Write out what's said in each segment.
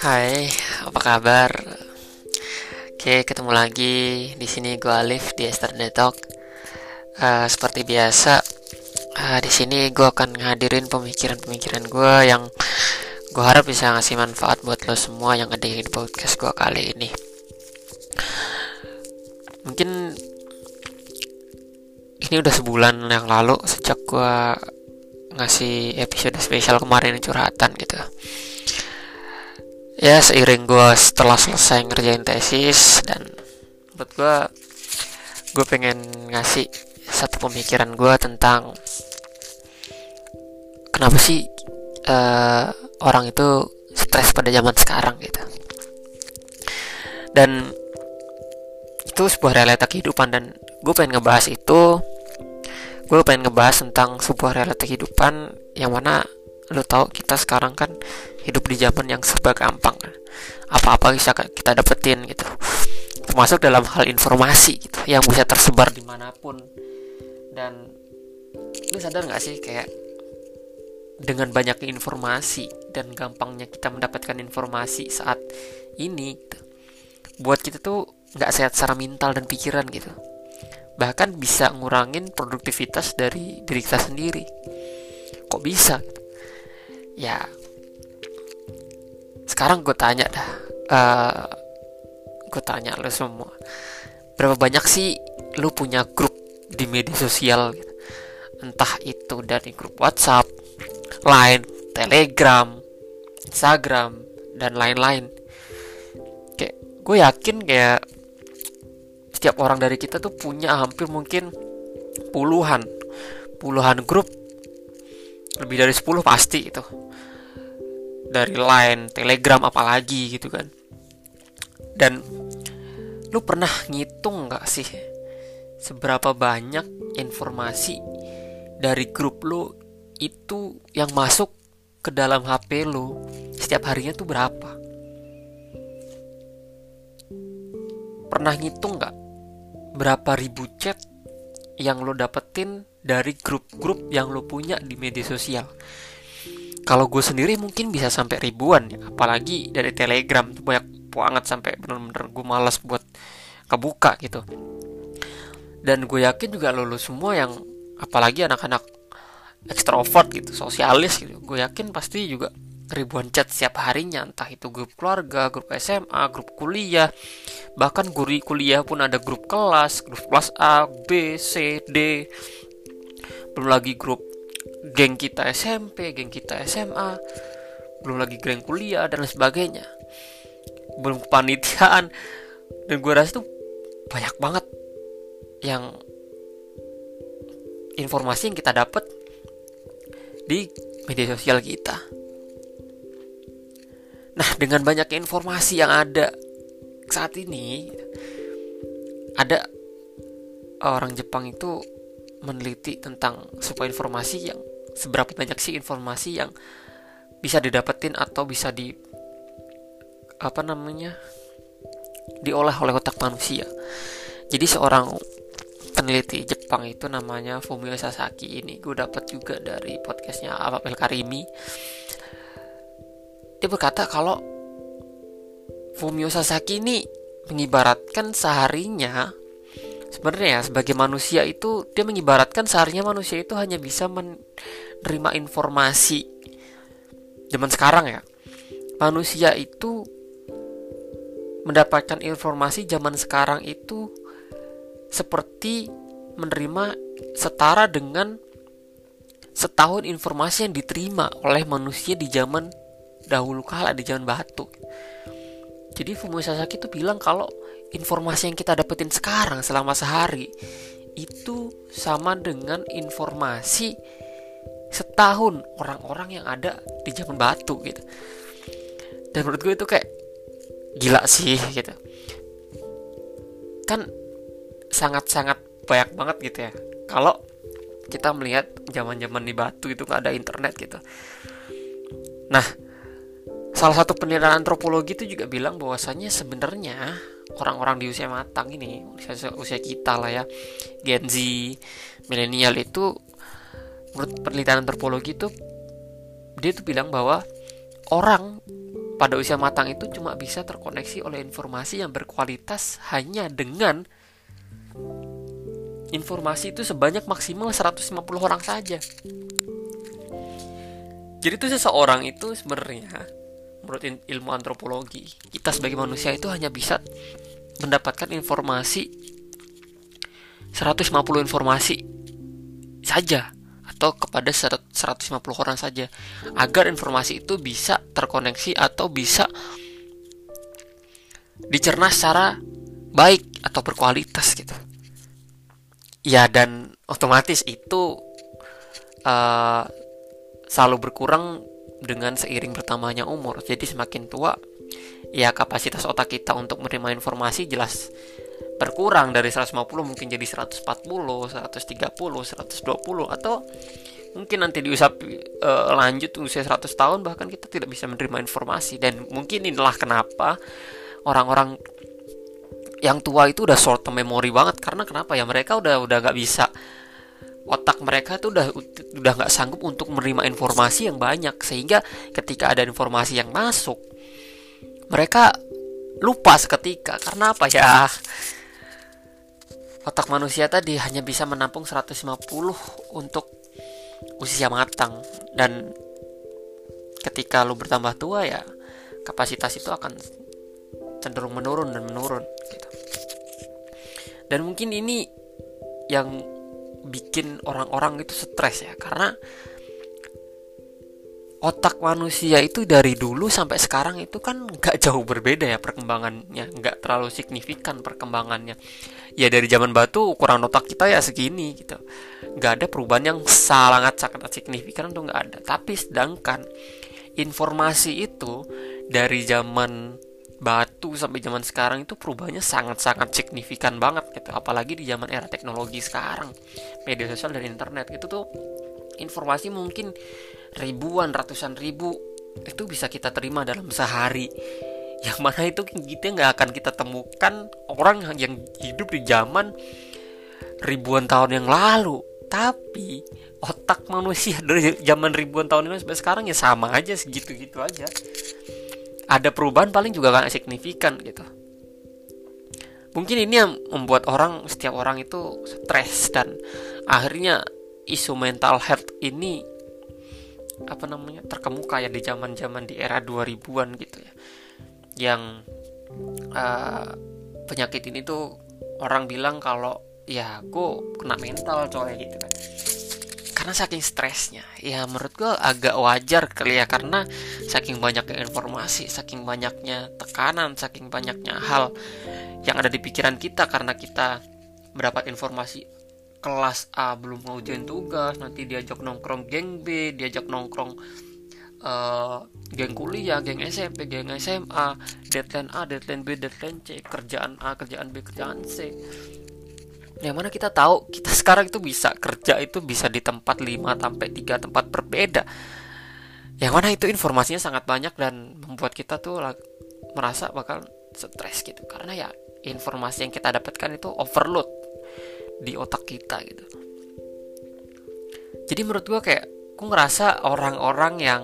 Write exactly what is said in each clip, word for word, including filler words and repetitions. Hai, apa kabar? Oke, ketemu lagi di sini gue Alif di Esternet Talk. Uh, seperti biasa, uh, di sini gue akan ngadirin pemikiran-pemikiran gue yang gue harap bisa ngasih manfaat buat lo semua yang ada di podcast gue kali ini. Mungkin ini udah sebulan yang lalu sejak gue ngasih episode spesial kemarin curhatan gitu. Ya, seiring gue setelah selesai ngerjain tesis, dan buat gue gue pengen ngasih satu pemikiran gue tentang kenapa sih uh, orang itu stres pada zaman sekarang gitu. Dan itu sebuah realita kehidupan, dan gue pengen ngebahas itu. Gue pengen ngebahas tentang sebuah realita kehidupan yang mana lo tahu kita sekarang kan hidup di zaman yang serba gampang, apa-apa bisa kita dapetin gitu, termasuk dalam hal informasi gitu yang bisa tersebar dimanapun. Dan lo sadar nggak sih kayak dengan banyak informasi dan gampangnya kita mendapatkan informasi saat ini gitu, buat kita tuh nggak sehat secara mental dan pikiran gitu, bahkan bisa ngurangin produktivitas dari diri kita sendiri. Kok bisa? Ya, sekarang gue tanya dah, uh, gue tanya lo semua, berapa banyak sih lo punya grup di media sosial gitu? Entah itu dari grup WhatsApp, Line, Telegram, Instagram, dan lain-lain. Kayak gue yakin kayak setiap orang dari kita tuh punya hampir mungkin puluhan puluhan grup, lebih dari sepuluh pasti itu, dari Line, Telegram, apalagi gitu kan. Dan lu pernah ngitung nggak sih seberapa banyak informasi dari grup lu itu yang masuk ke dalam H P lu setiap harinya tuh berapa? Pernah ngitung nggak berapa ribu chat yang lo dapetin dari grup-grup yang lo punya di media sosial? Kalau gue sendiri mungkin bisa sampai ribuan ya, apalagi dari Telegram banyak banget sampai bener-bener gue malas buat kebuka gitu. Dan gue yakin juga lo, lo semua yang apalagi anak-anak ekstrovert gitu, sosialis gitu, gue yakin pasti juga ribuan chat setiap harinya, entah itu grup keluarga, grup S M A, grup kuliah, bahkan guru kuliah pun ada grup kelas, grup kelas A, B, C, D, belum lagi grup geng kita S M P, geng kita S M A, belum lagi geng kuliah dan sebagainya, belum kepanitiaan. Dan gue rasa tuh banyak banget yang informasi yang kita dapat di media sosial kita. Nah, dengan banyaknya informasi yang ada saat ini, ada orang Jepang itu meneliti tentang sebuah informasi yang seberapa banyak sih informasi yang bisa didapetin atau bisa di apa namanya diolah oleh otak manusia. Jadi seorang peneliti Jepang itu namanya Fumio Sasaki ini, gue dapat juga dari podcastnya Al-Amel Karimi. Dia berkata kalau Fumio Sasaki ini mengibaratkan seharinya, sebenarnya ya, sebagai manusia itu dia mengibaratkan seharinya manusia itu hanya bisa menerima informasi zaman sekarang ya. Manusia itu mendapatkan informasi zaman sekarang itu seperti menerima setara dengan setahun informasi yang diterima oleh manusia di zaman dahulu kala, di zaman batu. Jadi Fumio Sasaki itu bilang kalau informasi yang kita dapetin sekarang selama sehari itu sama dengan informasi setahun orang-orang yang ada di zaman batu gitu. Dan menurut gue itu kayak gila sih gitu. Kan sangat-sangat banyak banget gitu ya, kalau kita melihat zaman-zaman di batu itu gak ada internet gitu. Nah, salah satu penelitian antropologi itu juga bilang bahwasannya sebenarnya orang-orang di usia matang ini, usia, usia kita lah ya, Gen Z, milenial itu menurut penelitian antropologi itu, dia tuh bilang bahwa orang pada usia matang itu cuma bisa terkoneksi oleh informasi yang berkualitas hanya dengan informasi itu sebanyak maksimal seratus lima puluh orang saja. Jadi itu seseorang itu sebenarnya, menurut ilmu antropologi, kita sebagai manusia itu hanya bisa mendapatkan informasi seratus lima puluh informasi saja, atau kepada seratus lima puluh orang saja, agar informasi itu bisa terkoneksi atau bisa dicerna secara baik atau berkualitas gitu. Ya, dan otomatis itu uh, selalu berkurang dengan seiring bertambahnya umur. Jadi semakin tua, ya kapasitas otak kita untuk menerima informasi jelas berkurang, dari seratus lima puluh mungkin jadi seratus empat puluh, seratus tiga puluh, seratus dua puluh, atau mungkin nanti di usia uh, lanjut usia seratus tahun bahkan kita tidak bisa menerima informasi. Dan mungkin inilah kenapa orang-orang yang tua itu udah short term memory banget, karena kenapa ya, mereka udah udah nggak bisa, otak mereka tuh udah udah nggak sanggup untuk menerima informasi yang banyak, sehingga ketika ada informasi yang masuk mereka lupa seketika. Karena apa ya, otak manusia tadi hanya bisa menampung seratus lima puluh untuk usia matang, dan ketika lu bertambah tua ya kapasitas itu akan cenderung menurun dan menurun gitu. Dan mungkin ini yang bikin orang-orang itu stres ya, karena otak manusia itu dari dulu sampai sekarang itu kan gak jauh berbeda ya perkembangannya, gak terlalu signifikan perkembangannya. Ya dari zaman batu ukuran otak kita ya segini gitu, gak ada perubahan yang sangat sangat signifikan tuh, gak ada. Tapi sedangkan informasi itu dari zaman batu sampai zaman sekarang itu perubahannya sangat-sangat signifikan banget gitu. Apalagi di zaman era teknologi sekarang, media sosial dan internet itu tuh informasi mungkin ribuan, ratusan ribu itu bisa kita terima dalam sehari, yang mana itu kita nggak akan kita temukan orang yang hidup di zaman ribuan tahun yang lalu. Tapi otak manusia dari zaman ribuan tahun yang lalu sampai sekarang ya sama aja, segitu-gitu aja. Ada perubahan paling juga nggak signifikan gitu. Mungkin ini yang membuat orang, setiap orang itu stres, dan akhirnya isu mental health ini apa namanya terkemuka ya di zaman-zaman di era dua ribuan gitu ya, yang uh, penyakit ini tuh orang bilang kalau ya gue kena mental coy gitu kan, karena saking stresnya. Ya menurut gue agak wajar kali ya, karena saking banyaknya informasi, saking banyaknya tekanan, saking banyaknya hal yang ada di pikiran kita, karena kita mendapat informasi kelas A belum ngeujian tugas, nanti diajak nongkrong geng B, diajak nongkrong uh, geng kuliah, geng S M P, geng S M A, deadline A, deadline B, deadline C, kerjaan A, kerjaan B, kerjaan C. Yang mana kita tahu kita sekarang itu bisa kerja itu bisa di tempat lima sampai tiga tempat berbeda, yang mana itu informasinya sangat banyak dan membuat kita tuh merasa bakal stres gitu, karena ya informasi yang kita dapatkan itu overload di otak kita gitu. Jadi menurut gue kayak gue ngerasa orang-orang yang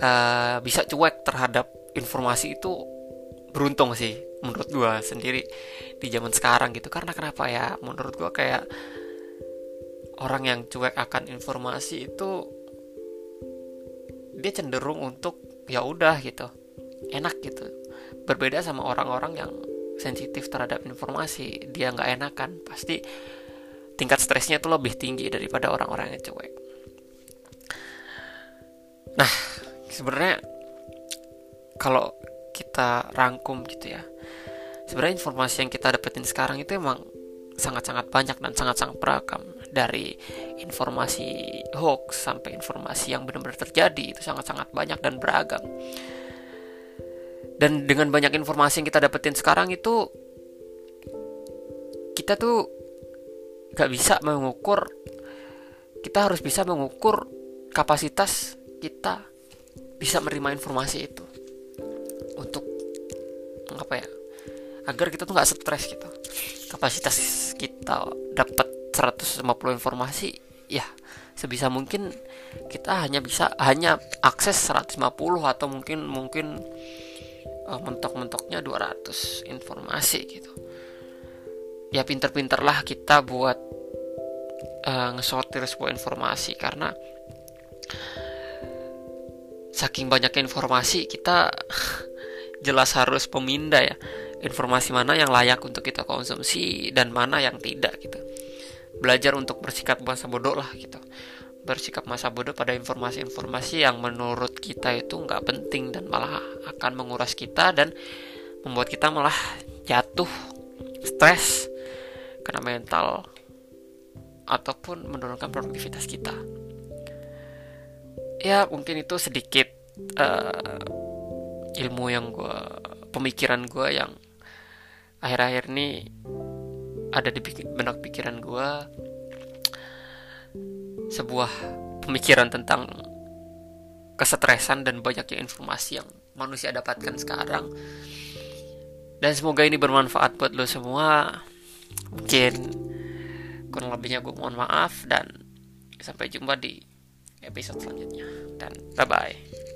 uh, bisa cuek terhadap informasi itu beruntung sih menurut gue sendiri di zaman sekarang gitu. Karena kenapa ya, menurut gue kayak orang yang cuek akan informasi itu dia cenderung untuk ya udah gitu, enak gitu. Berbeda sama orang-orang yang sensitif terhadap informasi, dia nggak enakan, pasti tingkat stresnya tuh lebih tinggi daripada orang-orang yang cuek. Nah sebenarnya kalau kita rangkum gitu ya, sebenarnya informasi yang kita dapetin sekarang itu emang sangat-sangat banyak dan sangat-sangat beragam. Dari informasi hoax sampai informasi yang benar-benar terjadi itu sangat-sangat banyak dan beragam. Dan dengan banyak informasi yang kita dapetin sekarang itu, kita tuh gak bisa mengukur, kita harus bisa mengukur kapasitas kita bisa menerima informasi itu, untuk apa ya, agar kita tuh gak stres gitu. Kapasitas kita dapat seratus lima puluh informasi ya sebisa mungkin kita hanya bisa hanya akses seratus lima puluh atau mungkin mungkin uh, mentok-mentoknya dua ratus informasi gitu. Ya pinter-pinterlah kita buat uh, ngesortir sebuah informasi, karena saking banyaknya informasi kita jelas harus memindai ya informasi mana yang layak untuk kita konsumsi dan mana yang tidak gitu. Belajar untuk bersikap masa bodoh lah gitu. Bersikap masa bodoh pada informasi-informasi yang menurut kita itu nggak penting dan malah akan menguras kita dan membuat kita malah jatuh stres, kena mental, ataupun menurunkan produktivitas kita. Ya mungkin itu sedikit uh, ilmu yang gue, pemikiran gue yang akhir-akhir ini ada di benak pikiran gue, sebuah pemikiran tentang kesetresan dan banyaknya informasi yang manusia dapatkan sekarang. Dan semoga ini bermanfaat buat lo semua. Mungkin kurang lebihnya gue mohon maaf, dan sampai jumpa di episode selanjutnya. Dan bye-bye.